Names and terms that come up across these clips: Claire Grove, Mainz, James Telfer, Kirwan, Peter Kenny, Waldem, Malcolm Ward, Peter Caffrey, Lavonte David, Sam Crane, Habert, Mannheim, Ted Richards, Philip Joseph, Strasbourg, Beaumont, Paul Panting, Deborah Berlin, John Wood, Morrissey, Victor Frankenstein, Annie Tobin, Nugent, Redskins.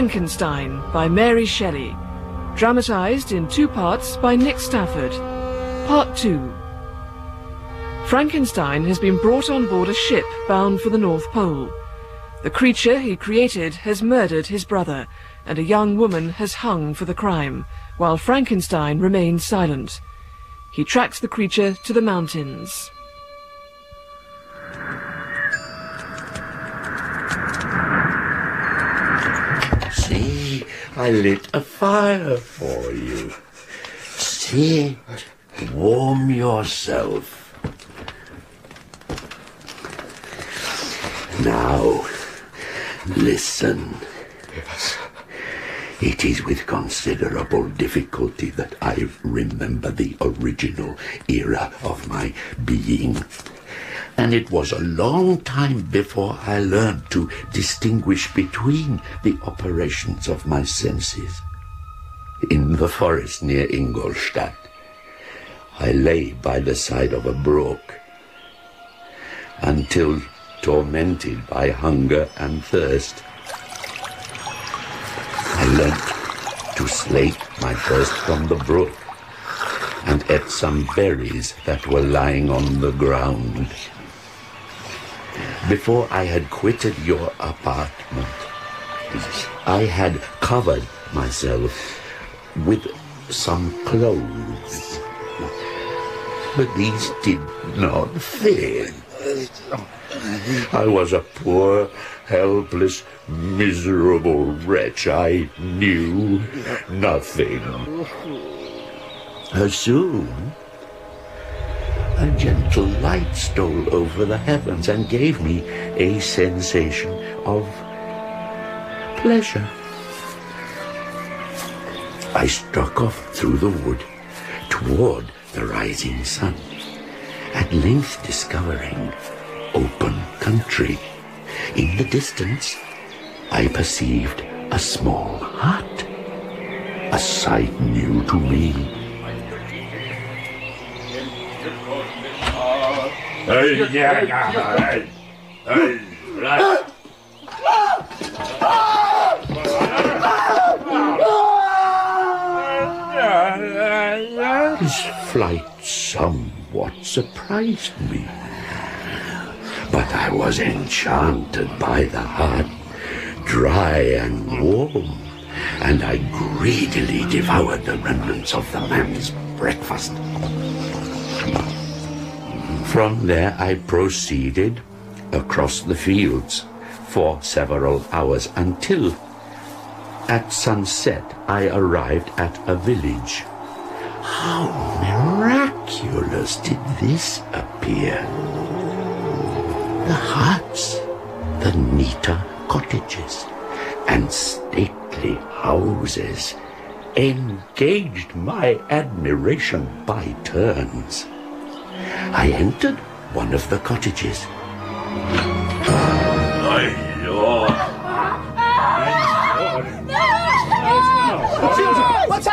Frankenstein by Mary Shelley, dramatised in two parts by Nick Stafford. Part 2. Frankenstein has been brought on board a ship bound for the North Pole. The creature he created has murdered his brother, and a young woman has hung for the crime, while Frankenstein remains silent. He tracks the creature to the mountains. See, I lit a fire for you. See, warm yourself. Now, listen. Yes. It is with considerable difficulty that I remember the original era of my being. And it was a long time before I learned to distinguish between the operations of my senses. In the forest near Ingolstadt, I lay by the side of a brook until tormented by hunger and thirst, I learnt to slake my thirst from the brook and ate some berries that were lying on the ground. Before I had quitted your apartment, I had covered myself with some clothes, but these did not fit. I was a poor, helpless, miserable wretch. I knew nothing. Soon, a gentle light stole over the heavens and gave me a sensation of pleasure. I struck off through the wood toward the rising sun, at length discovering open country. In the distance, I perceived a small hut, a sight new to me. His flight somewhat surprised me, but I was enchanted by the hut, dry and warm, and I greedily devoured the remnants of the man's breakfast. From there I proceeded across the fields for several hours until, at sunset, I arrived at a village. How miraculous did this appear! The huts, the neater cottages, and stately houses engaged my admiration by turns. I entered one of the cottages. What's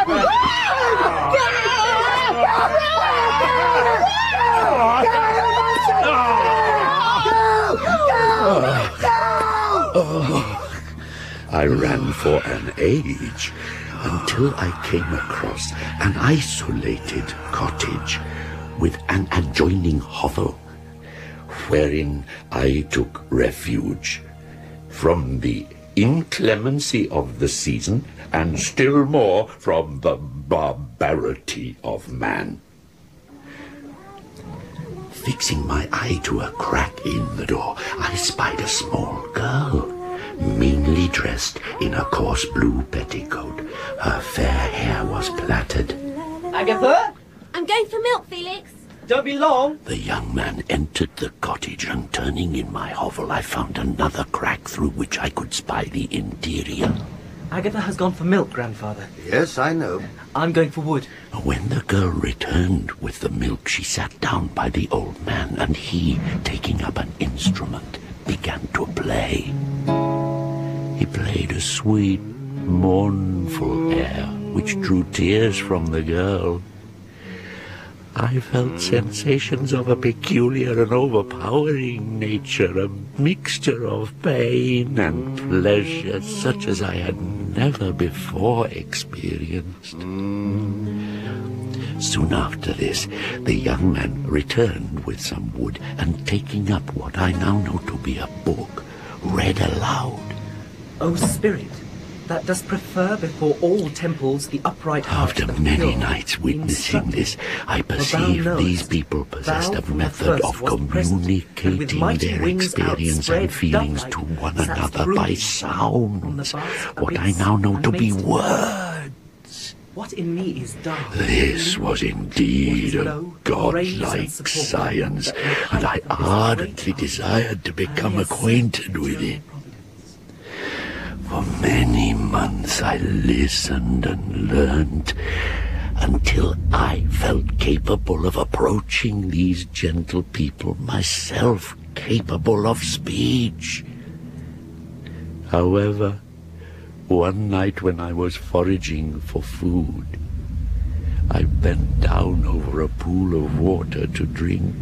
I ran for an age until I came across an isolated cottage with an adjoining hovel, wherein I took refuge from the inclemency of the season and still more from the barbarity of man. Fixing my eye to a crack in the door, I spied a small girl, meanly dressed in a coarse blue petticoat. Her fair hair was plaited. Agatha? I'm going for milk, Felix. Don't be long. The young man entered the cottage, and turning in my hovel, I found another crack through which I could spy the interior. Agatha has gone for milk, Grandfather. Yes, I know. I'm going for wood. When the girl returned with the milk, she sat down by the old man, and he, taking up an instrument, began to play. He played a sweet, mournful air, which drew tears from the girl. I felt sensations of a peculiar and overpowering nature, a mixture of pain and pleasure such as I had never before experienced. Soon after this, the young man returned with some wood, and taking up what I now know to be a book, read aloud. O Spirit, that dost prefer before all temples the upright heart. After many nights witnessing this, I perceived these people possessed a method of communicating their experience and feelings to one another by sounds, what I now know to be words. What in me is dark? This was indeed a godlike science, and I ardently desired to become acquainted with it. For many months I listened and learnt, until I felt capable of approaching these gentle people myself, capable of speech. However, one night when I was foraging for food, I bent down over a pool of water to drink,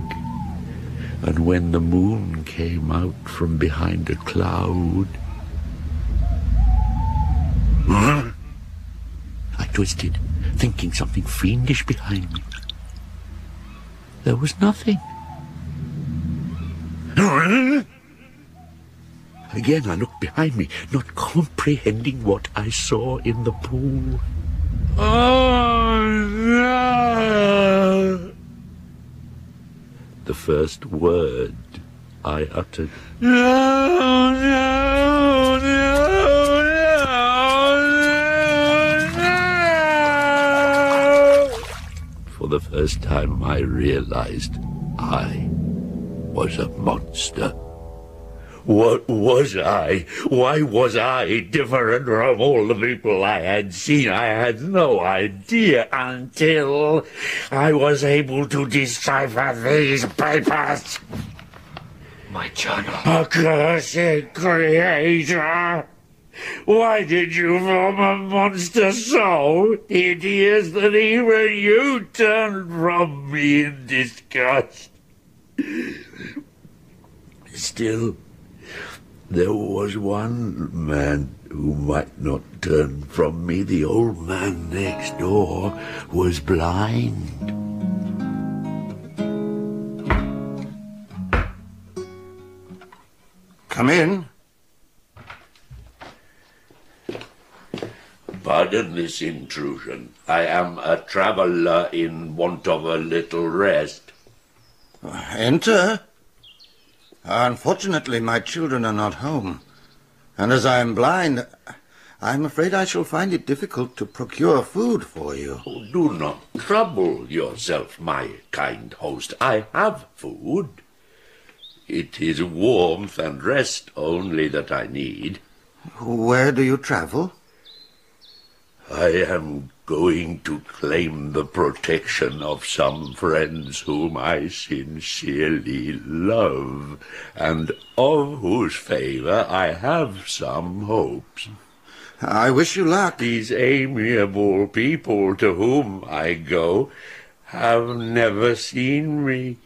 and when the moon came out from behind a cloud, I twisted, thinking something fiendish behind me. There was nothing. Again I looked behind me, not comprehending what I saw in the pool. Oh, no! The first word I uttered. No, no, no! For the first time I realized I was a monster. What was I? Why was I different from all the people I had seen? I had no idea until I was able to decipher these papers. My journal. Accursed creator! Why did you form a monster so hideous that even you turned from me in disgust? Still, there was one man who might not turn from me. The old man next door was blind. Come in. Pardon this intrusion. I am a traveller in want of a little rest. Enter. Unfortunately, my children are not home, and as I am blind, I am afraid I shall find it difficult to procure food for you. Oh, do not trouble yourself, my kind host. I have food. It is warmth and rest only that I need. Where do you travel? I am going to claim the protection of some friends whom I sincerely love, and of whose favour I have some hopes. I wish you luck. These amiable people to whom I go have never seen me,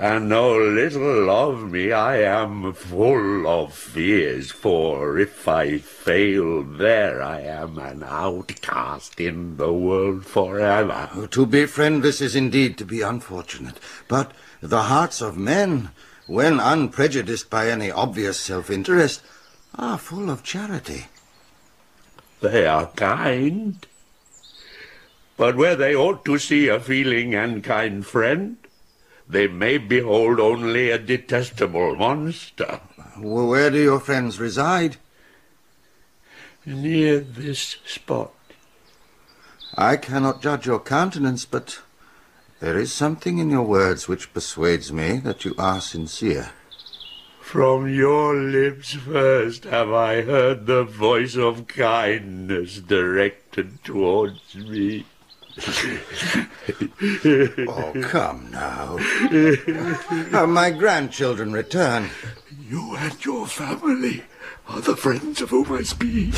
and know little of me. I am full of fears, for if I fail there, I am an outcast in the world forever. To be friendless is indeed to be unfortunate, but the hearts of men, when unprejudiced by any obvious self-interest, are full of charity. They are kind, but where they ought to see a feeling and kind friend, they may behold only a detestable monster. Where do your friends reside? Near this spot. I cannot judge your countenance, but there is something in your words which persuades me that you are sincere. From your lips first have I heard the voice of kindness directed towards me. Oh, come now. My grandchildren return. You and your family are the friends of whom I speak.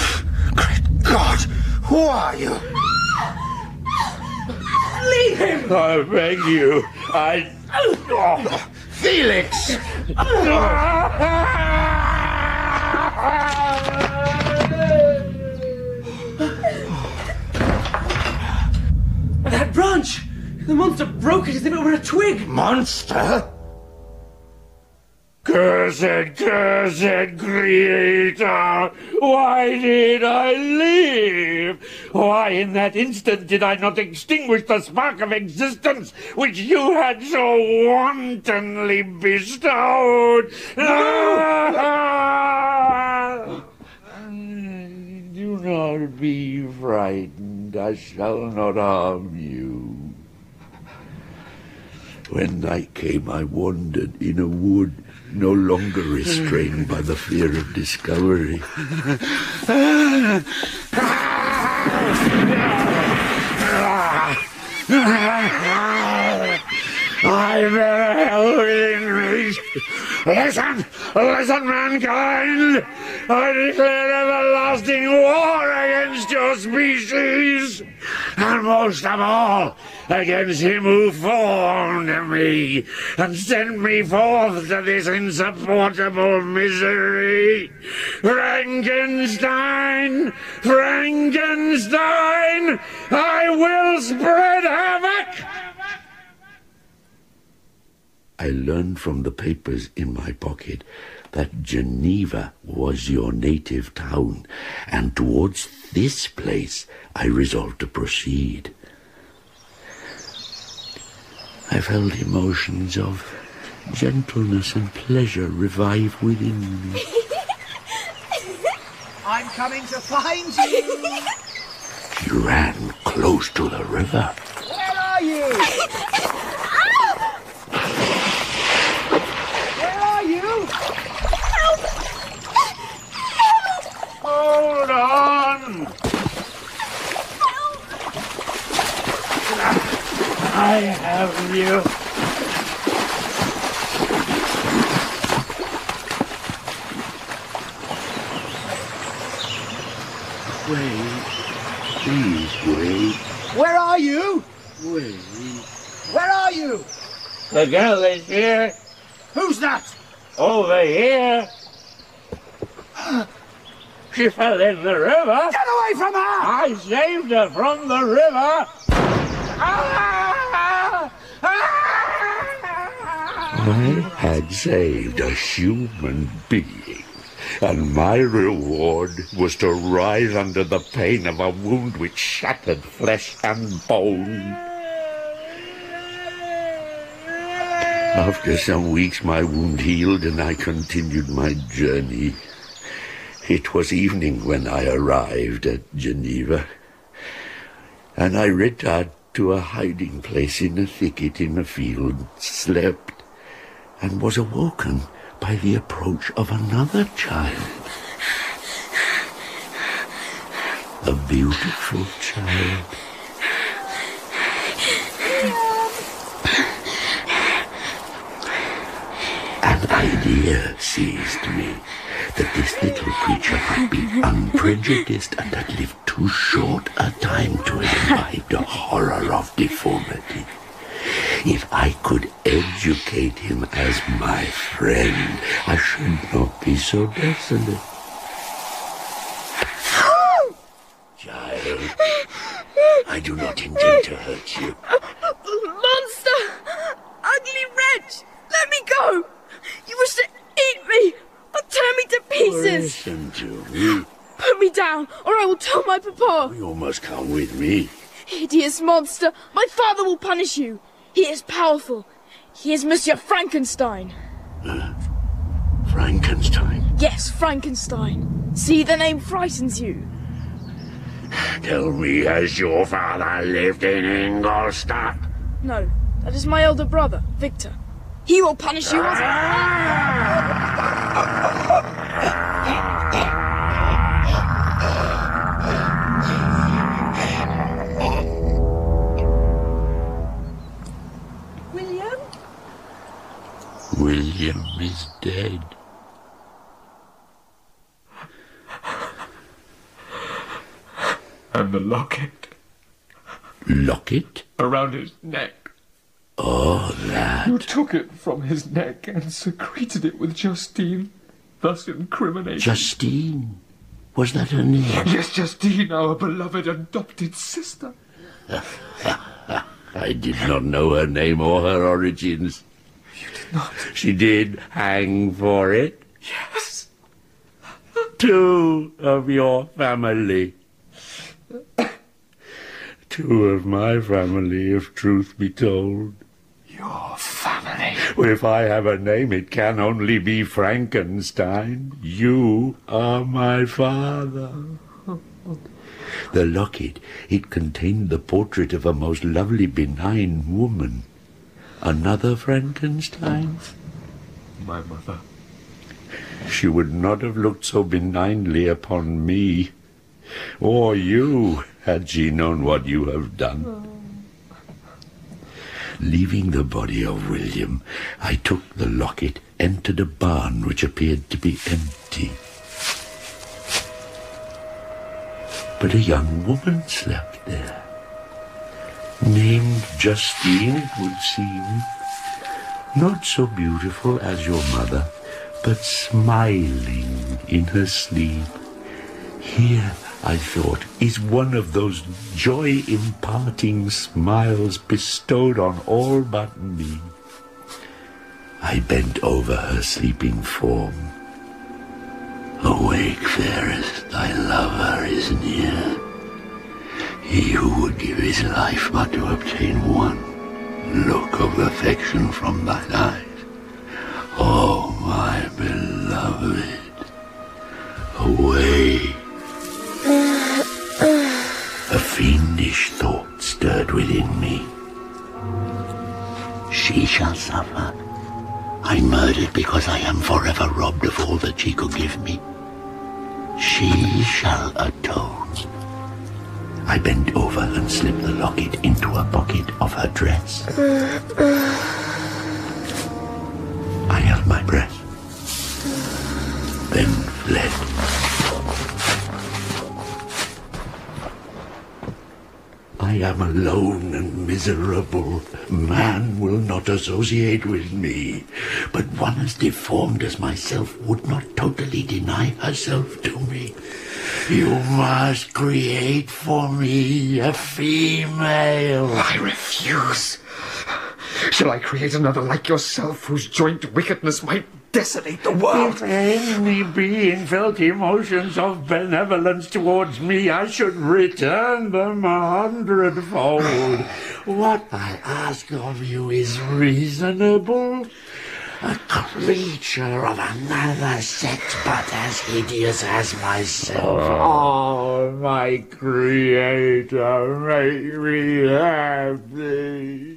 Great God, who are you? Leave him! I beg you. I... Oh, Felix! That branch! The monster broke it as if it were a twig! Monster? Cursed, cursed creator! Why did I leave? Why in that instant did I not extinguish the spark of existence which you had so wantonly bestowed? No! Do not be frightened. I shall not harm you. When night came, I wandered in a wood, no longer restrained by the fear of discovery. I bear hell in me. Listen, listen, mankind! I declare everlasting war against your species, and most of all, against him who formed me and sent me forth to this insupportable misery. Frankenstein! Frankenstein! I will spread havoc! I learned from the papers in my pocket that Geneva was your native town, and towards this place I resolved to proceed. I felt emotions of gentleness and pleasure revive within me. I'm coming to find you! She ran close to the river. Where are you? Hold on! I have you. Wait. Please wait. Where are you? Wait. Where are you? The girl is here. Who's that? Over here. She fell in the river. Get away from her! I saved her from the river. I had saved a human being, and my reward was to writhe under the pain of a wound which shattered flesh and bone. After some weeks, my wound healed, and I continued my journey. It was evening when I arrived at Geneva, and I retired to a hiding place in a thicket in a field, slept, and was awoken by the approach of another child. A beautiful child. An idea seized me that this little creature might be unprejudiced and had lived too short a time to imbibe the horror of deformity. If I could educate him as my friend, I should not be so desolate. Child, I do not intend to hurt you. Monster! Ugly wretch! Let me go! You wish to eat me! Or tear me to pieces! Listen to me. Put me down, or I will tell my papa. You must come with me. Hideous monster, my father will punish you. He is powerful. He is Monsieur Frankenstein. Frankenstein? Yes, Frankenstein. See, the name frightens you. Tell me, has your father lived in Ingolstadt? No, that is my elder brother, Victor. He will punish you as William? William is dead. And the locket. Locket? Around his neck. Oh, that. You took it from his neck and secreted it with Justine, thus incriminating. Justine? Was that her name? Yes, Justine, our beloved adopted sister. I did not know her name or her origins. You did not? She did hang for it. Yes. Two of your family. Two of my family, if truth be told. Your family? Well, if I have a name, it can only be Frankenstein. You are my father. The locket, it contained the portrait of a most lovely, benign woman. Another Frankenstein? My mother. She would not have looked so benignly upon me, or you, had she known what you have done. Leaving the body of William, I took the locket, entered a barn which appeared to be empty. But a young woman slept there, named Justine, it would seem, not so beautiful as your mother, but smiling in her sleep. Here, I thought, is one of those joy-imparting smiles bestowed on all but me. I bent over her sleeping form. Awake, fairest, thy lover is near. He who would give his life but to obtain one look of affection from thine eyes. Oh, my beloved, awake. A fiendish thought stirred within me. She shall suffer. I murdered because I am forever robbed of all that she could give me. She shall atone. I bent over and slipped the locket into a pocket of her dress. I held my breath, then fled. I am alone and miserable. Man will not associate with me. But one as deformed as myself would not totally deny herself to me. You must create for me a female. I refuse. Shall I create another like yourself whose joint wickedness might desolate the world? If any being felt emotions of benevolence towards me, I should return them 100-fold. What I ask of you is reasonable. A creature of another sex, but as hideous as myself. Oh, my Creator, make me happy.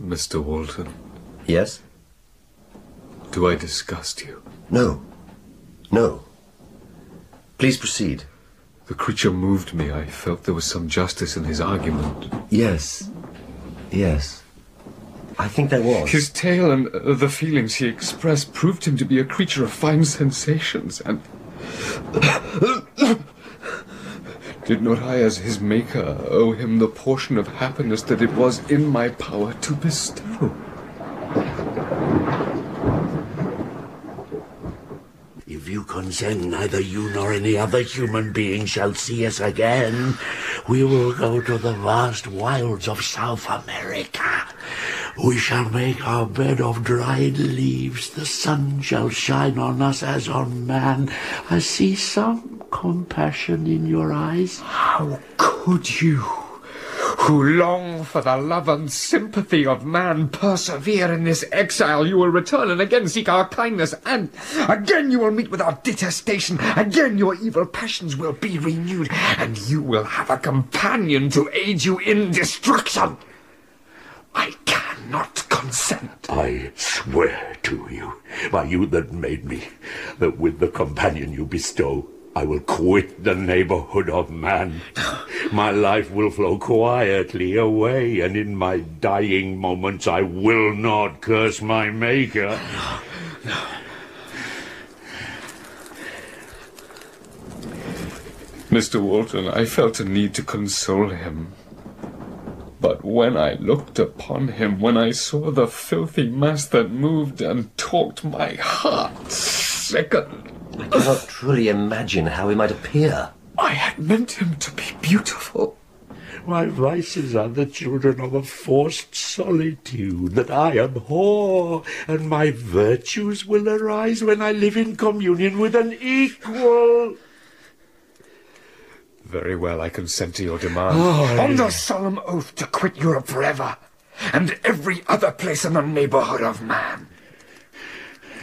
Mr. Walton. Yes? Do I disgust you? No. No. Please proceed. The creature moved me. I felt there was some justice in his argument. Yes. Yes. I think there was. His tale and the feelings he expressed proved him to be a creature of fine sensations, and... Did not I, as his maker, owe him the portion of happiness that it was in my power to bestow? If you consent, neither you nor any other human being shall see us again. We will go to the vast wilds of South America. We shall make our bed of dried leaves. The sun shall shine on us as on man. I see some compassion in your eyes. How could you, who long for the love and sympathy of man, persevere in this exile? You will return and again seek our kindness, and again you will meet with our detestation. Again your evil passions will be renewed, and you will have a companion to aid you in destruction. I cannot consent. I swear to you, by you that made me, that with the companion you bestow, I will quit the neighborhood of man. My life will flow quietly away, and in my dying moments I will not curse my maker. No. Mr. Walton, I felt a need to console him. But when I looked upon him, when I saw the filthy mass that moved and talked, my heart sickened. I cannot truly imagine how he might appear. I had meant him to be beautiful. My vices are the children of a forced solitude that I abhor, and my virtues will arise when I live in communion with an equal. Very well, I consent to your demand. On the solemn oath to quit Europe forever, and every other place in the neighbourhood of man.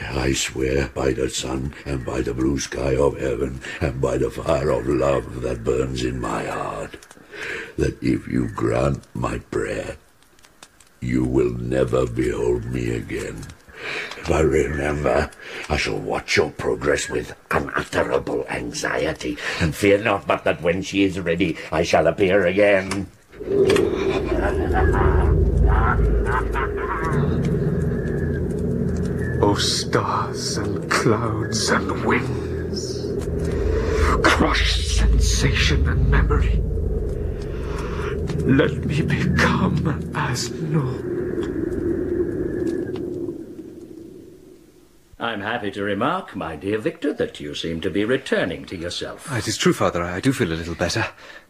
I swear by the sun, and by the blue sky of heaven, and by the fire of love that burns in my heart, that if you grant my prayer, you will never behold me again. But remember, I shall watch your progress with unutterable anxiety, and fear not but that when she is ready, I shall appear again. O stars and clouds and winds, crush sensation and memory. Let me become as nought. I'm happy to remark, my dear Victor, that you seem to be returning to yourself. It is true, Father, I do feel a little better.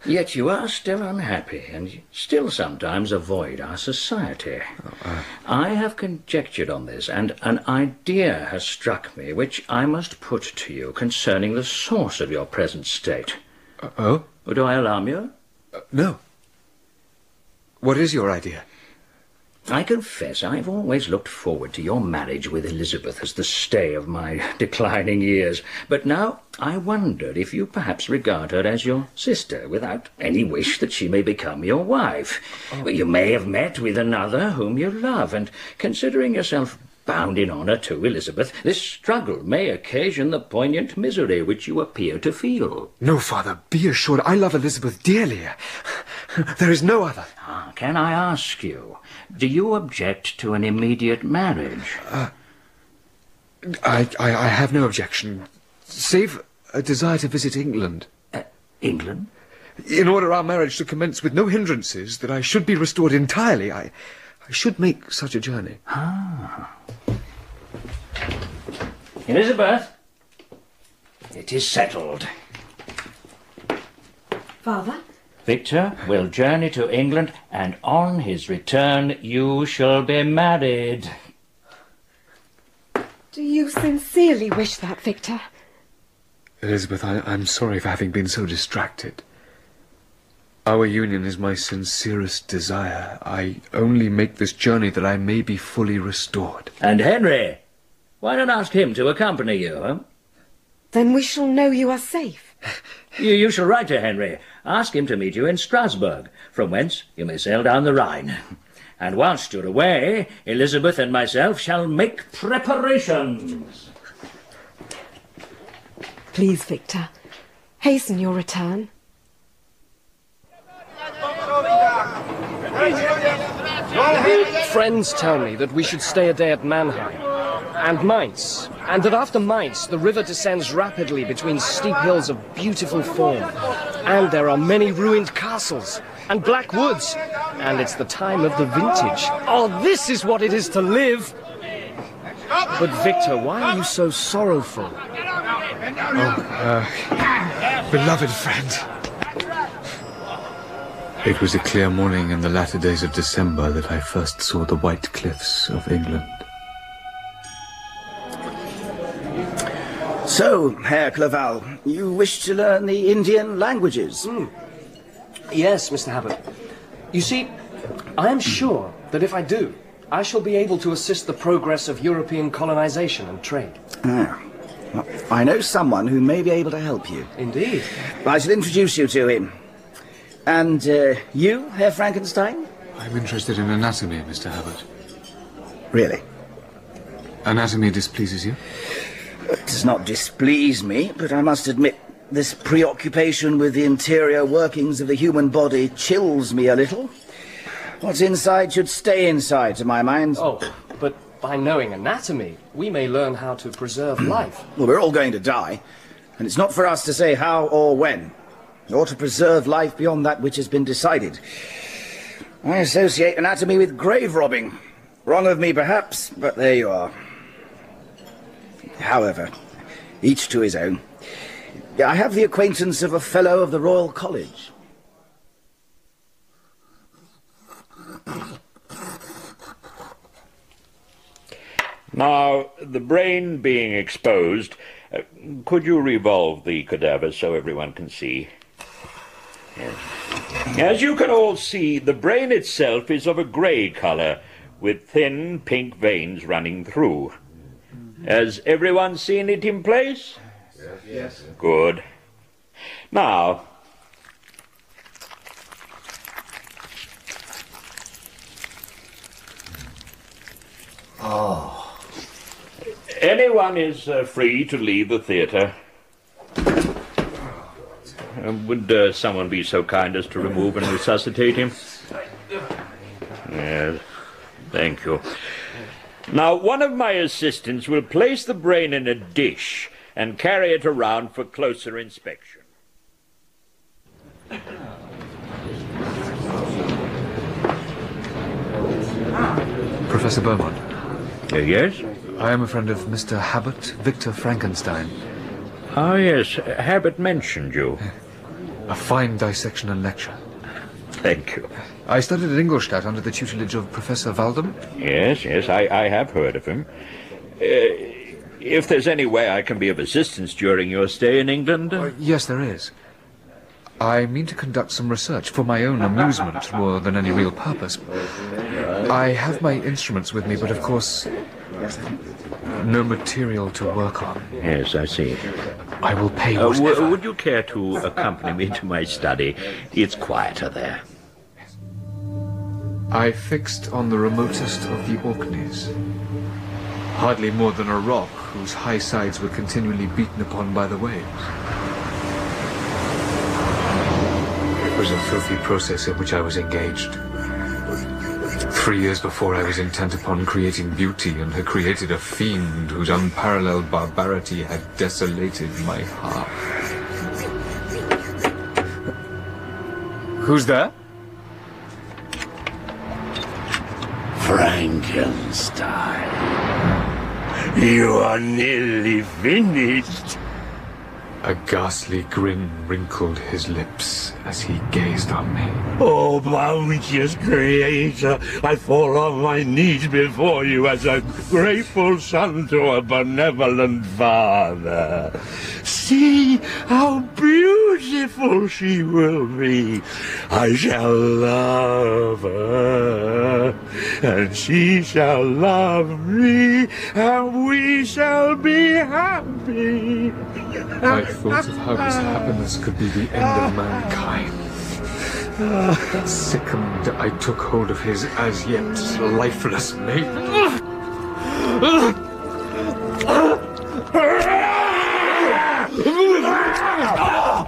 Yet you are still unhappy, and still sometimes avoid our society. I have conjectured on this, and an idea has struck me, which I must put to you concerning the source of your present state. Oh? Do I alarm you? No. What is your idea? I confess I've always looked forward to your marriage with Elizabeth as the stay of my declining years, but now I wondered if you perhaps regard her as your sister without any wish that she may become your wife. Oh. You may have met with another whom you love, and considering yourself bound in honour to Elizabeth, this struggle may occasion the poignant misery which you appear to feel. No, Father, be assured I love Elizabeth dearly. There is no other. Can I ask you? Do you object to an immediate marriage? I have no objection, save a desire to visit England. England? In order our marriage to commence with no hindrances, that I should be restored entirely, I should make such a journey. Elizabeth, it is settled. Father? Victor will journey to England, and on his return you shall be married. Do you sincerely wish that, Victor? Elizabeth, I'm sorry for having been so distracted. Our union is my sincerest desire. I only make this journey that I may be fully restored. And Henry, why not ask him to accompany you, huh? Then we shall know you are safe. You shall write to Henry. Ask him to meet you in Strasbourg, from whence you may sail down the Rhine. And whilst you're away, Elizabeth and myself shall make preparations. Please, Victor, hasten your return. Friends tell me that we should stay a day at Mannheim and Mainz, and that after Mainz the river descends rapidly between steep hills of beautiful form, and there are many ruined castles and black woods, and it's the time of the vintage. Oh, this is what it is to live! But Victor, why are you so sorrowful? Beloved friend. It was a clear morning in the latter days of December that I first saw the white cliffs of England. So, Herr Clerval, you wish to learn the Indian languages? Yes, Mr. Hubbard. You see, I am sure that if I do, I shall be able to assist the progress of European colonization and trade. Well, I know someone who may be able to help you. Indeed. I shall introduce you to him. And you, Herr Frankenstein? I'm interested in anatomy, Mr. Herbert. Really? Anatomy displeases you? It does not displease me, but I must admit this preoccupation with the interior workings of the human body chills me a little. What's inside should stay inside, to my mind. Oh, but by knowing anatomy, we may learn how to preserve life. Well, we're all going to die, and it's not for us to say how or when. or to preserve life beyond that which has been decided. I associate anatomy with grave robbing. Wrong of me, perhaps, but there you are. However, each to his own. I have the acquaintance of a fellow of the Royal College. Now, the brain being exposed, could you revolve the cadaver so everyone can see? Yes. As you can all see, the brain itself is of a grey colour, with thin pink veins running through. Has everyone seen it in place? Yes. Yes. Good. Now, anyone is free to leave the theatre. Would someone be so kind as to remove and resuscitate him? Yes, thank you. Now, one of my assistants will place the brain in a dish and carry it around for closer inspection. Professor Beaumont. Yes? I am a friend of Mr. Habert, Victor Frankenstein. Ah, yes. Habert mentioned you. A fine dissection and lecture. Thank you. I studied at Ingolstadt under the tutelage of Professor Waldem. Yes, yes, I have heard of him. If there's any way I can be of assistance during your stay in England? Yes, there is. I mean to conduct some research for my own amusement more than any real purpose. I have my instruments with me, but of course, no material to work on. Yes, I see. I will pay you. Would you care to accompany me to my study? It's quieter there. I fixed on the remotest of the Orkneys, hardly more than a rock whose high sides were continually beaten upon by the waves. It was a filthy process in which I was engaged. 3 years before, I was intent upon creating beauty and had created a fiend whose unparalleled barbarity had desolated my heart. Who's there? Frankenstein. You are nearly finished. A ghastly grin wrinkled his lips as he gazed on me. Oh, bounteous creator, I fall on my knees before you as a grateful son to a benevolent father. See how beautiful she will be. I shall love her, and she shall love me, and we shall be happy. I thought of how his happiness could be the end of mankind. Sickened, I took hold of his as yet lifeless mate.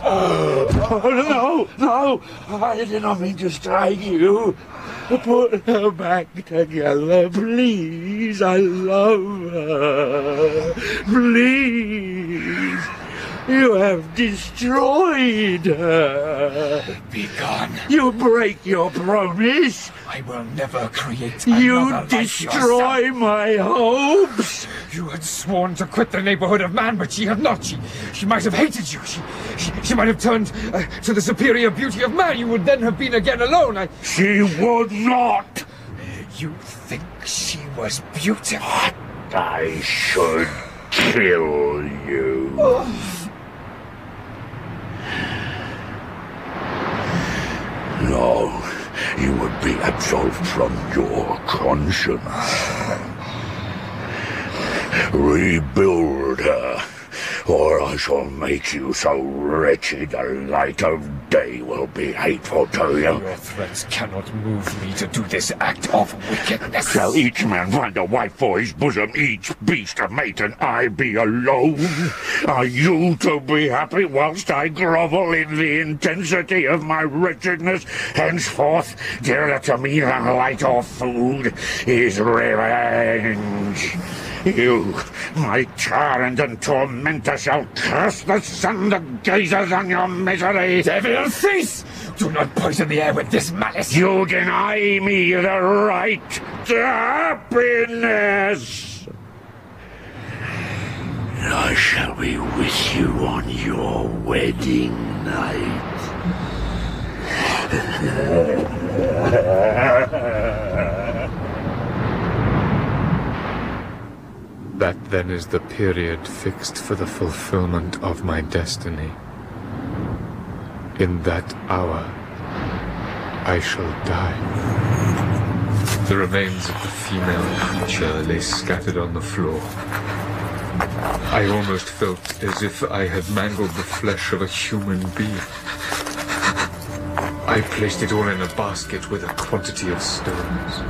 Oh, no, no, I did not mean to strike you. Put her back together, please. I love her. Please. You have destroyed her. Be gone. You break your promise. I will never create another. You destroy my hopes. You had sworn to quit the neighborhood of man, but she had not. She might have hated you. She might have turned to the superior beauty of man. You would then have been again alone. She would not. You think she was beautiful? I should kill you. Oh. No, you would be absolved from your conscience. Rebuild her, or I shall make you so wretched the light of day will be hateful to you. Your threats cannot move me to do this act of wickedness. Shall each man find a wife for his bosom, each beast a mate, and I be alone? Are you to be happy whilst I grovel in the intensity of my wretchedness? Henceforth, dearer to me than light or food is revenge. You, my tyrant and tormentor, shall curse the sun that gazes on your misery! Devil, cease! Do not poison the air with this malice! You deny me the right to happiness! I shall be with you on your wedding night. That then is the period fixed for the fulfillment of my destiny. In that hour, I shall die. The remains of the female creature lay scattered on the floor. I almost felt as if I had mangled the flesh of a human being. I placed it all in a basket with a quantity of stones.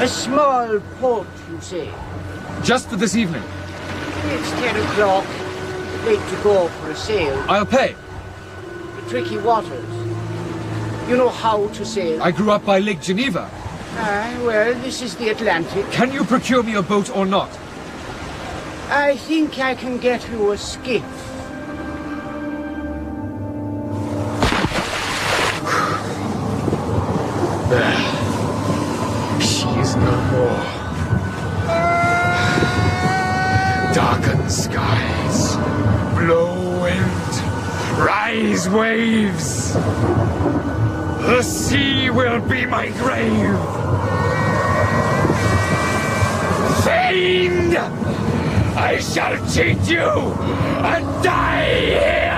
A small port, you say? Just for this evening. It's 10 o'clock. Late to go for a sail. I'll pay. The tricky waters. You know how to sail? I grew up by Lake Geneva. Ah, well, this is the Atlantic. Can you procure me a boat or not? I think I can get you a skiff. There. Darkened skies, blow wind, rise waves. The sea will be my grave. Fiend, I shall cheat you and die here.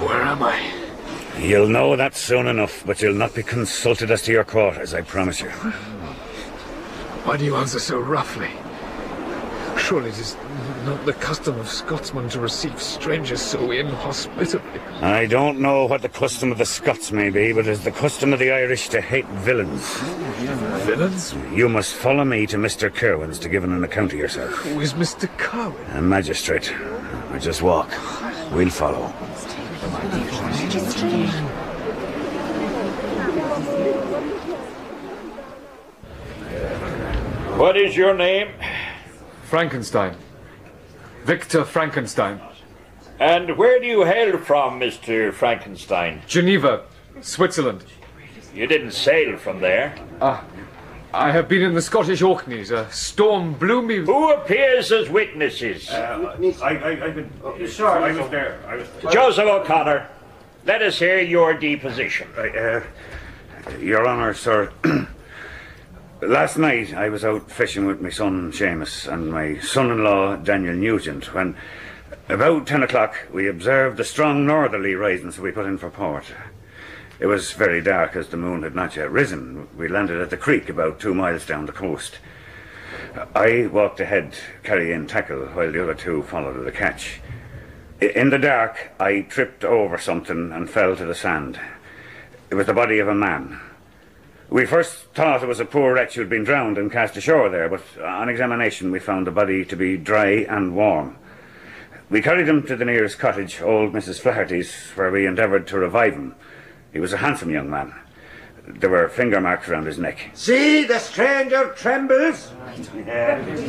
Where am I? You'll know that soon enough, but you'll not be consulted as to your quarters, I promise you. Why do you answer so roughly? Surely it is not the custom of Scotsmen to receive strangers so inhospitably. I don't know what the custom of the Scots may be, but it is the custom of the Irish to hate villains. Villains? You must follow me to Mr. Kirwan's to give an account of yourself. Who is Mr. Kirwan? A magistrate. We just walk. We'll follow. What is your name? Frankenstein. Victor Frankenstein. And where do you hail from, Mr. Frankenstein? Geneva, Switzerland. You didn't sail from there. I have been in the Scottish Orkneys. A storm blew me... Who appears as witnesses? Sorry, I was there. Joseph O'Connor, let us hear your deposition. Your Honour, sir, last night I was out fishing with my son, Seamus, and my son-in-law, Daniel Nugent, when about 10 o'clock we observed a strong northerly rising, so we put in for port. It was very dark as the moon had not yet risen. We landed at the creek about 2 miles down the coast. I walked ahead, carrying tackle, while the other two followed the catch. In the dark, I tripped over something and fell to the sand. It was the body of a man. We first thought it was a poor wretch who'd been drowned and cast ashore there, but on examination we found the body to be dry and warm. We carried him to the nearest cottage, old Mrs. Flaherty's, where we endeavoured to revive him. He was a handsome young man. There were finger marks around his neck. See, the stranger trembles.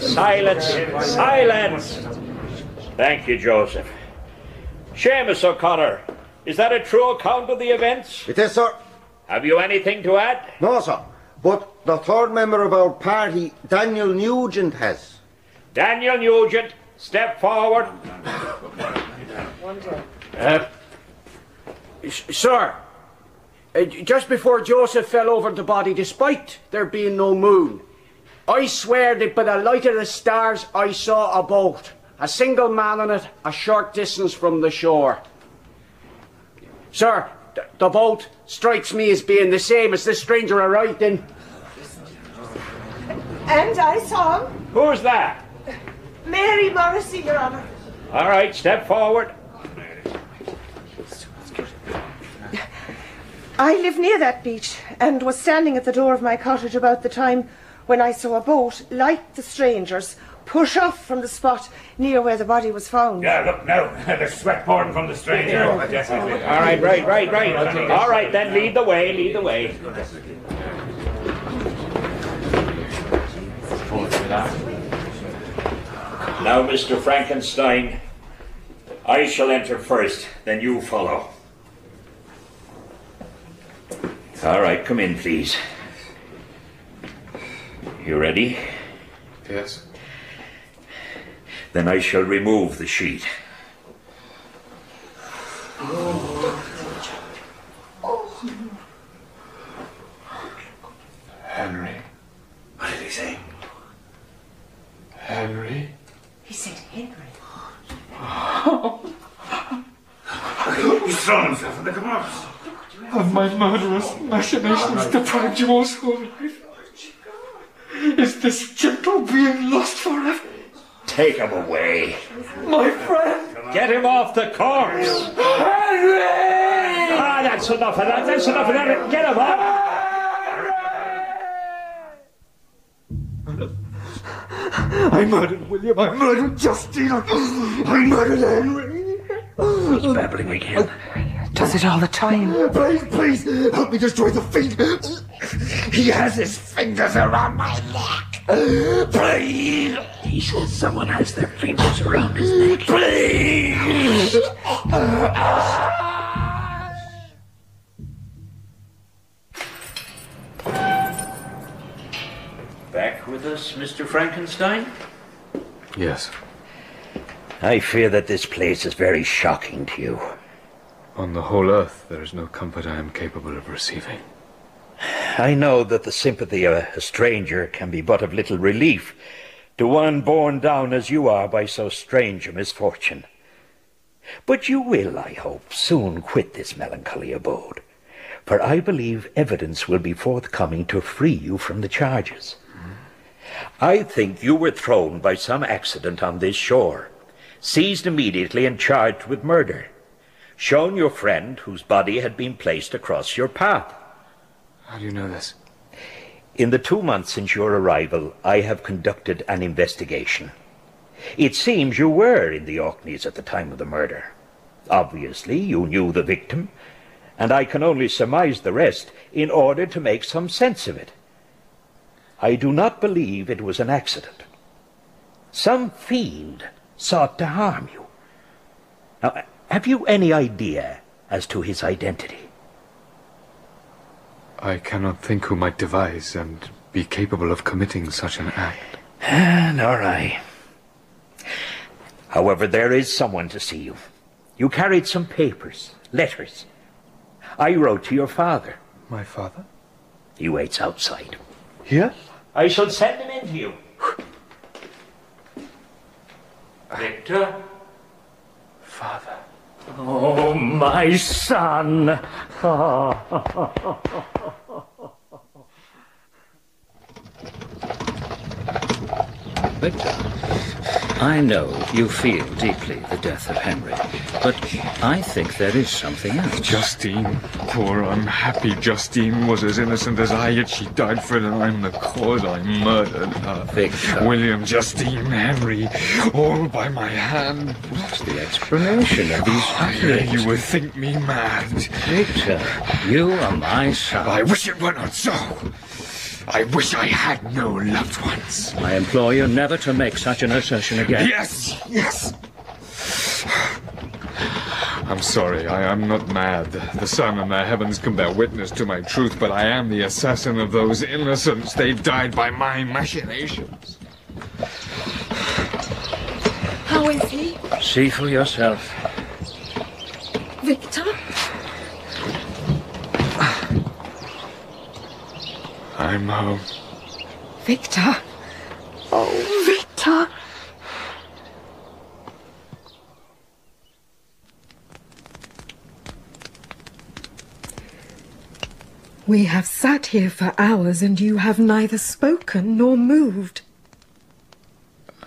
Silence, silence. Thank you, Joseph. Seamus O'Connor, is that a true account of the events? It is, sir. Have you anything to add? No, sir. But the third member of our party, Daniel Nugent, has. Daniel Nugent, step forward. Sir. Just before Joseph fell over the body, despite there being no moon, I swear that by the light of the stars I saw a boat, a single man on it, a short distance from the shore. Sir, the boat strikes me as being the same as this stranger arrived in. And I saw him. Who's that? Mary Morrissey, Your Honour. All right, step forward. I live near that beach and was standing at the door of my cottage about the time when I saw a boat, like the stranger's, push off from the spot near where the body was found. Yeah, look, now, there's sweat pouring from the stranger. Yeah, definitely. All right, right. All right, then, lead the way, Now, Mr. Frankenstein, I shall enter first, then you follow. All right, come in, please. You ready? Yes. Then I shall remove the sheet. Henry. What did he say? Henry? He said Henry. He's thrown himself in the corpse. Of my murderous machinations deprived you all so life. Is this gentle being lost forever? Take him away. My friend! Get him off the corpse! Henry! Ah, that's enough of that, Get him off! I murdered William, I murdered Justine, I murdered Henry! He's babbling again. Does it all the time. Please, please, help me destroy the fiend. He has his fingers around my neck. Please. He says someone has their fingers around his neck. Please. Back with us, Mr. Frankenstein? Yes. I fear that this place is very shocking to you. On the whole earth, there is no comfort I am capable of receiving. I know that the sympathy of a stranger can be but of little relief to one borne down as you are by so strange a misfortune. But you will, I hope, soon quit this melancholy abode, for I believe evidence will be forthcoming to free you from the charges. I think you were thrown by some accident on this shore, seized immediately and charged with murder. Shown your friend whose body had been placed across your path. How do you know this? In the 2 months since your arrival, I have conducted an investigation. It seems you were in the Orkneys at the time of the murder. Obviously, you knew the victim, and I can only surmise the rest in order to make some sense of it. I do not believe it was an accident. Some fiend sought to harm you. Now, have you any idea as to his identity? I cannot think who might devise and be capable of committing such an act. Nor I. However, there is someone to see you. You carried some papers, letters. I wrote to your father. My father? He waits outside. Here? I shall send him in to you. Victor? Father? Oh, my son! Victor, I know you feel deeply the death of Henry, but I think there is something else. Justine, poor unhappy Justine, was as innocent as I, yet she died for it, and I'm the cause. I murdered her. Victor. William, Justine, Henry, all by my hand. What's the explanation of these happenings? You would think me mad. Victor, you are my son. I wish it were not so. I wish I had no loved ones. I implore you never to make such an assertion again. Yes, yes. I'm sorry, I am not mad. The sun and the heavens can bear witness to my truth, but I am the assassin of those innocents. They died by my machinations. How is he? See for yourself. Victor? I'm home. Victor. Oh, Victor. We have sat here for hours and you have neither spoken nor moved.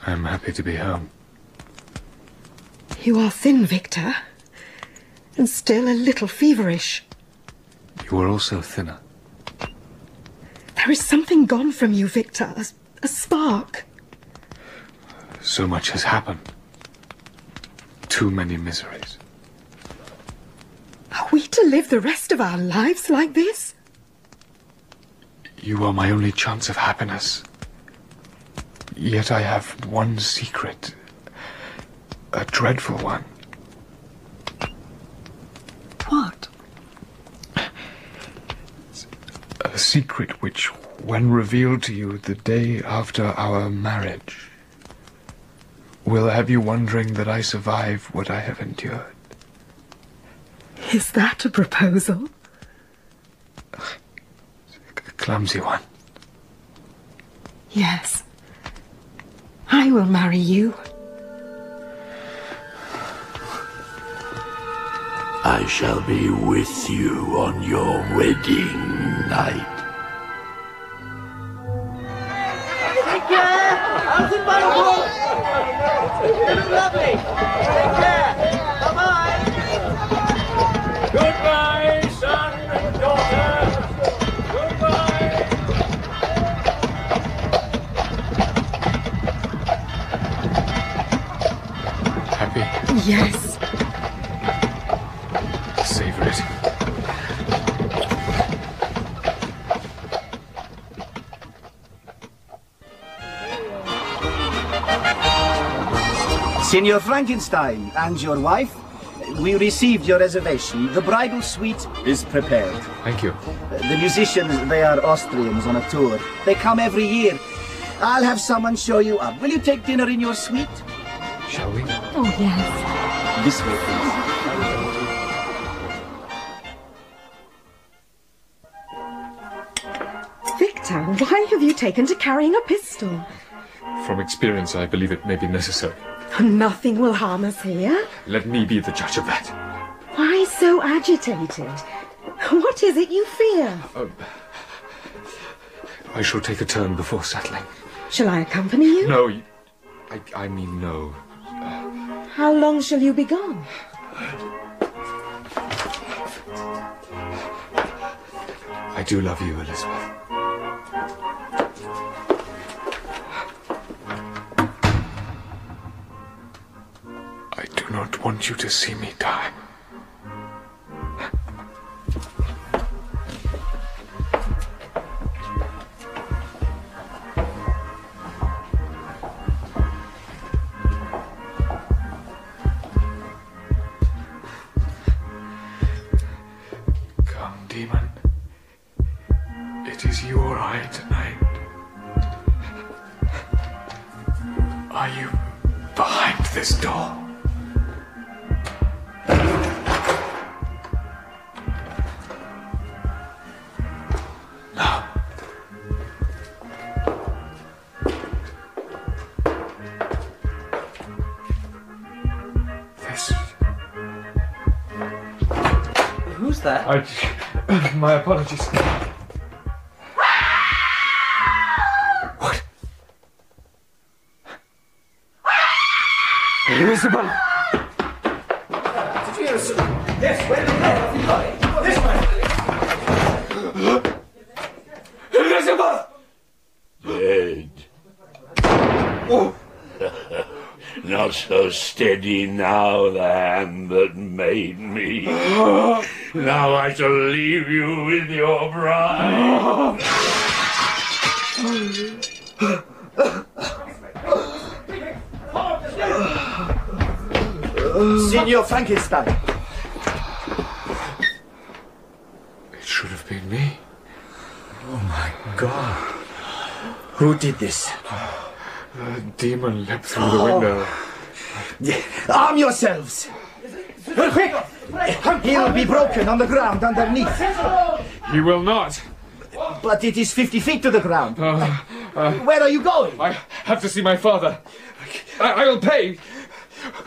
I'm happy to be home. You are thin, Victor, and still a little feverish. You were also thinner. There is something gone from you, Victor. A spark. So much has happened. Too many miseries. Are we to live the rest of our lives like this? You are my only chance of happiness. Yet I have one secret. A dreadful one. What? A secret which, when revealed to you the day after our marriage, will have you wondering that I survive what I have endured. Is that a proposal? A clumsy one. Yes. I will marry you. I shall be with you on your wedding night. Take care! Out in my room! It's been lovely! Take care! Bye-bye! Goodbye, son and daughter! Goodbye! Happy? Yes. Signor Frankenstein and your wife, we received your reservation. The bridal suite is prepared. Thank you. The musicians, they are Austrians on a tour. They come every year. I'll have someone show you up. Will you take dinner in your suite? Shall we? Oh, yes. This way, please. Victor, why have you taken to carrying a pistol? From experience, I believe it may be necessary. Nothing will harm us here. Let me be the judge of that. Why so agitated? What is it you fear? I shall take a turn before settling. Shall I accompany you? No, I mean no. How long shall you be gone? I do love you, Elizabeth. I do not want you to see me die. Come, demon. It is you or I tonight. Are you behind this door? My apologies. What? Elizabeth! Did you hear a sound? Yes, where did you go? This way! Elizabeth! Dead. Oh. Not so steady now, the hand that made me. Now I shall leave you with your bride. Signor Frankenstein. It should have been me. Oh my God. Who did this? The demon leapt through the window. Arm yourselves! Quick! He'll be broken on the ground underneath. He will not. But it is 50 feet to the ground. Where are you going? I have to see my father. I will pay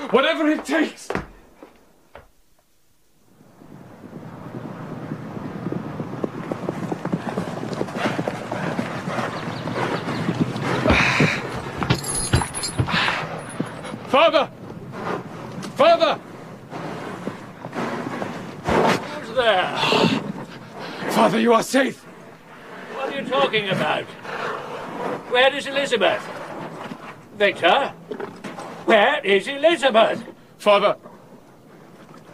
whatever it takes. Father! Father! Who's there? Father, you are safe. What are you talking about? Where is Elizabeth? Victor? Where is Elizabeth? Father,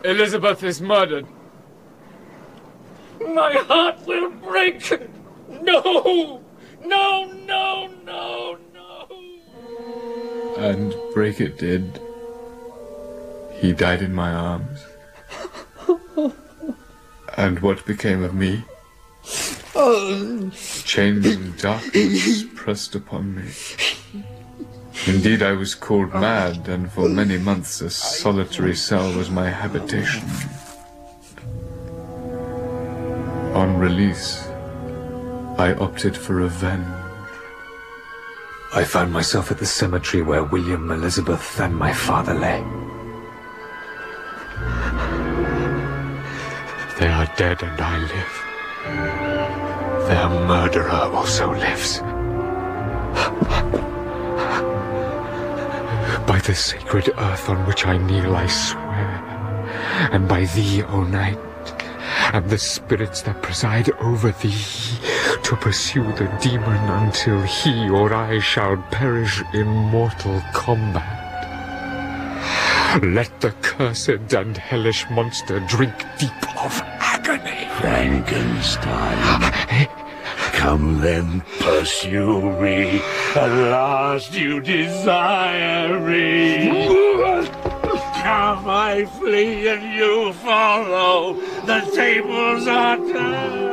Elizabeth is murdered. My heart will break. No! No, no, no, no! And break it did. He died in my arms. And what became of me? Chains and darkness pressed upon me. Indeed, I was called mad, and for many months a solitary cell was my habitation. On release, I opted for revenge. I found myself at the cemetery where William, Elizabeth, and my father lay. They are dead and I live. Their murderer also lives. By the sacred earth on which I kneel, I swear, and by thee, O night, and the spirits that preside over thee, to pursue the demon until he or I shall perish in mortal combat. Let the cursed and hellish monster drink deep of agony. Frankenstein, come then, pursue me. At last you desire me. Come, I flee and you follow. The tables are turned.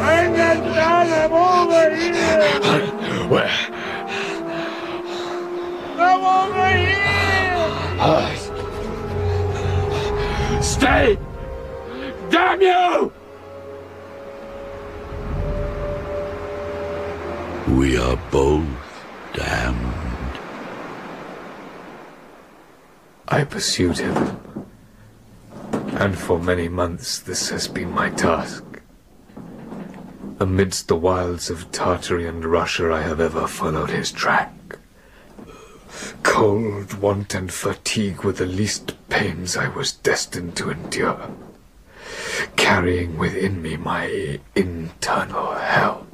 Bring it down, I'm over here. Where? I'm over here. Stay! Damn you! We are both damned. I pursued him, and for many months this has been my task. Amidst the wilds of Tartary and Russia I have ever followed his track. Cold, want, and fatigue were the least pains I was destined to endure, carrying within me my internal hell.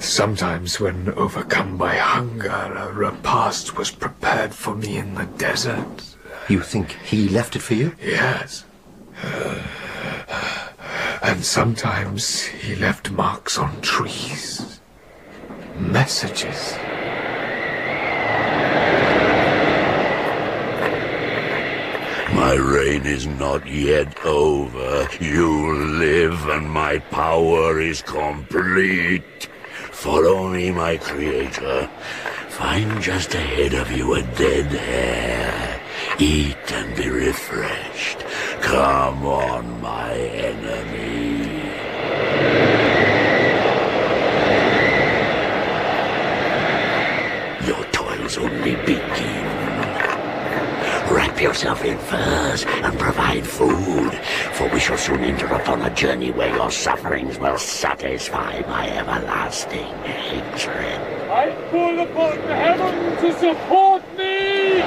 Sometimes, when overcome by hunger, a repast was prepared for me in the desert. You think he left it for you? Yes. And sometimes he left marks on trees. Messages. My reign is not yet over. You live, and my power is complete. Follow me, my creator. Find just ahead of you a dead hare. Eat and be refreshed. Come on, my enemy. Your toils only begin. Wrap yourself in furs and provide food, for we shall soon enter upon a journey where your sufferings will satisfy my everlasting hatred. I call upon heaven to support me!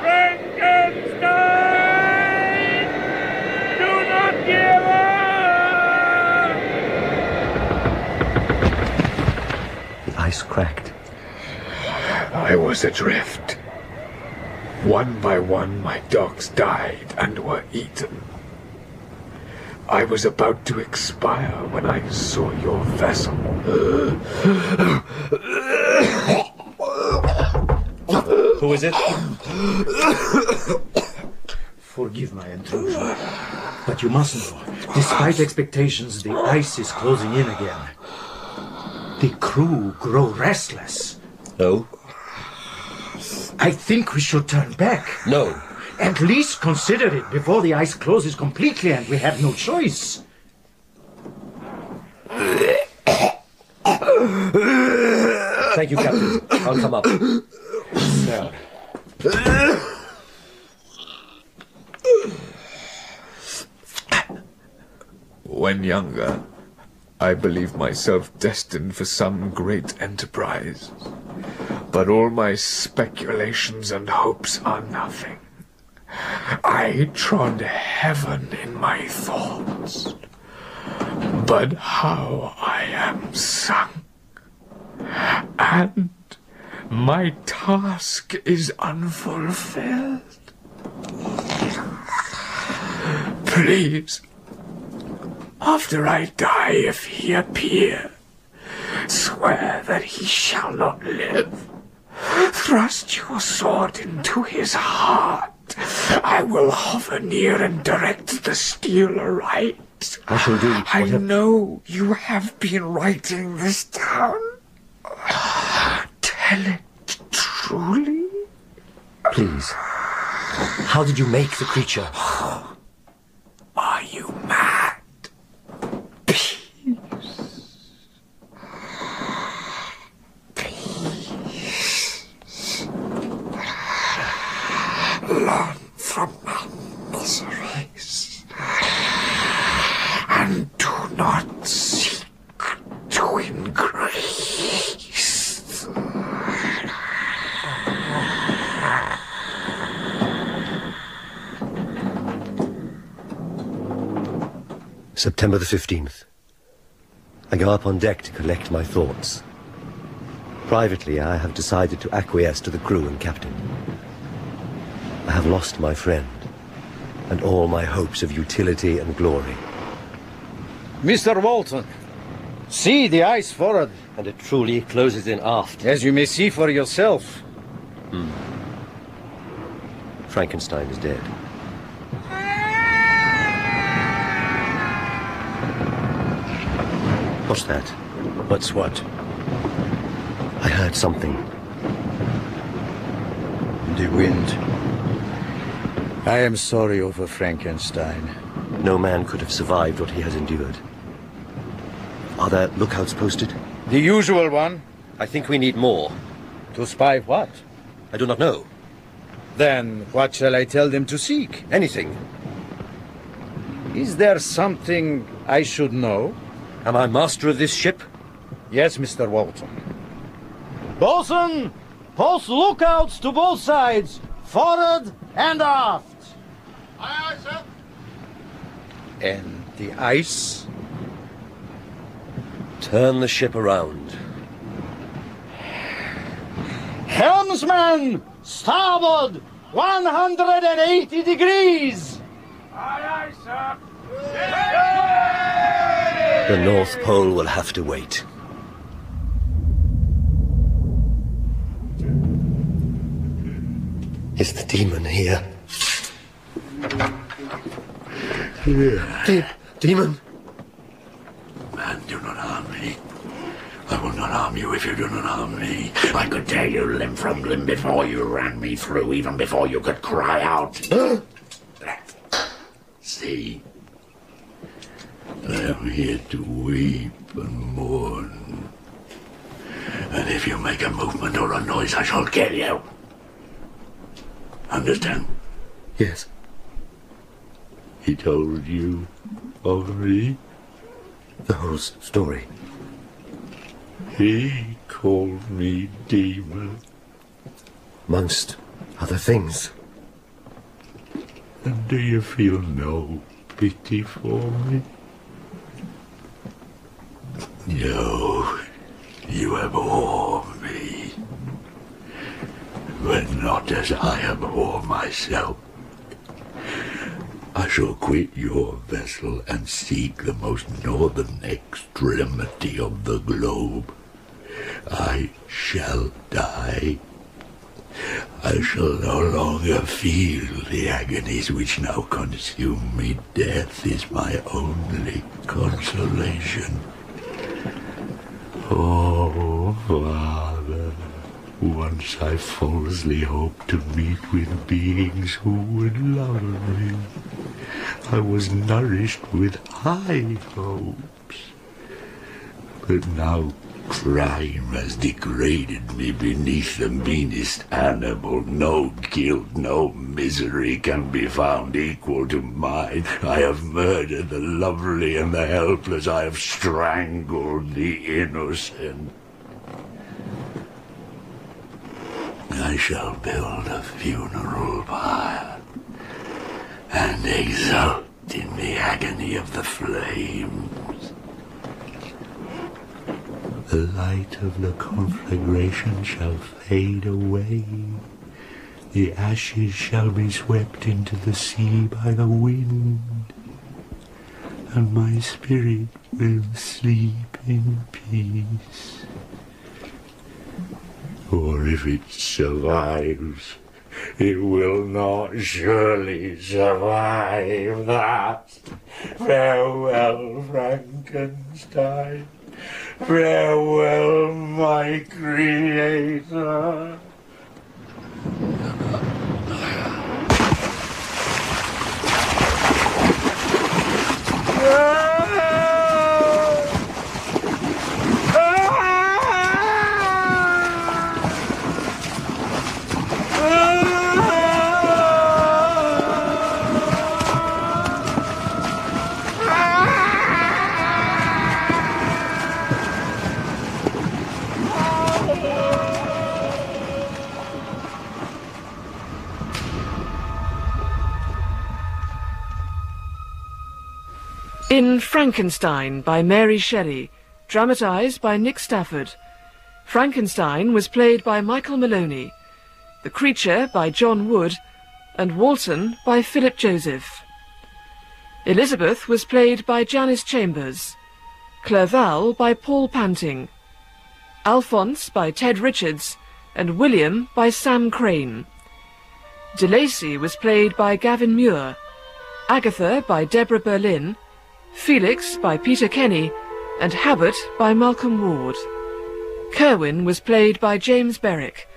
Frankenstein! Do not give up! The ice cracked. I was adrift. One by one my dogs died and were eaten. I was about to expire when I saw your vessel. Who is it? Forgive my intrusion, but you mustn't. Despite expectations, the ice is closing in again. The crew grow restless. No. I think we should turn back. No. At least consider it before the ice closes completely and we have no choice. Thank you, Captain. I'll come up. Now. When younger, I believed myself destined for some great enterprise. But all my speculations and hopes are nothing. I trod heaven in my thoughts, but how I am sunk, and my task is unfulfilled. Please, after I die, if he appear, swear that he shall not live. Thrust your sword into his heart. I will hover near and direct the steel aright. I shall do. I know you have been writing this down. Tell it truly. Please. How did you make the creature? Are you mad? Peace. Peace. Learn from my miseries, and do not seek to increase. September the 15th. I go up on deck to collect my thoughts. Privately, I have decided to acquiesce to the crew and captain. I have lost my friend, and all my hopes of utility and glory. Mr. Walton, see the ice forward. And it truly closes in aft. As you may see for yourself. Hmm. Frankenstein is dead. What's that? What's what? I heard something. The wind. I am sorry over Frankenstein. No man could have survived what he has endured. Are there lookouts posted? The usual one. I think we need more. To spy what? I do not know. Then what shall I tell them to seek? Anything. Is there something I should know? Am I master of this ship? Yes, Mr. Walton. Bosun! Post lookouts to both sides, forward and aft. Aye, aye, sir. And the ice? Turn the ship around. Helmsman, starboard, 180 degrees. Aye, aye, sir. Yay! The North Pole will have to wait. Is the demon here? Demon? Man, do not harm me. I will not harm you if you do not harm me. I could tear you limb from limb before you ran me through, even before you could cry out. See? I am here to weep and mourn. And if you make a movement or a noise, I shall kill you. Understand? Yes. He told you of me? The whole story. He called me demon. Amongst other things. And do you feel no pity for me? No, you abhor me. But not as I abhor myself. I shall quit your vessel and seek the most northern extremity of the globe. I shall die. I shall no longer feel the agonies which now consume me. Death is my only consolation. Oh, Father. Once I falsely hoped to meet with beings who would love me. I was nourished with high hopes. But now crime has degraded me beneath the meanest animal. No guilt, no misery can be found equal to mine. I have murdered the lovely and the helpless. I have strangled the innocent. I shall build a funeral pyre and exult in the agony of the flames. The light of the conflagration shall fade away. The ashes shall be swept into the sea by the wind, and my spirit will sleep in peace. Or if it survives, it will not surely survive that. Farewell, Frankenstein. Farewell, my creator. In Frankenstein by Mary Shelley, dramatised by Nick Stafford. Frankenstein was played by Michael Maloney, The Creature by John Wood, and Walton by Philip Joseph. Elizabeth was played by Janice Chambers, Clerval by Paul Panting, Alphonse by Ted Richards, and William by Sam Crane. DeLacy was played by Gavin Muir, Agatha by Deborah Berlin, Felix by Peter Kenny, and Habert by Malcolm Ward. Kirwan was played by James Berwick,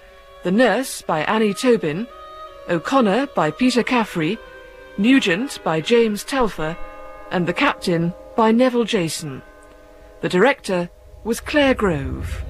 The Nurse by Annie Tobin, O'Connor by Peter Caffrey, Nugent by James Telfer, and The Captain by Neville Jason. The director was Claire Grove.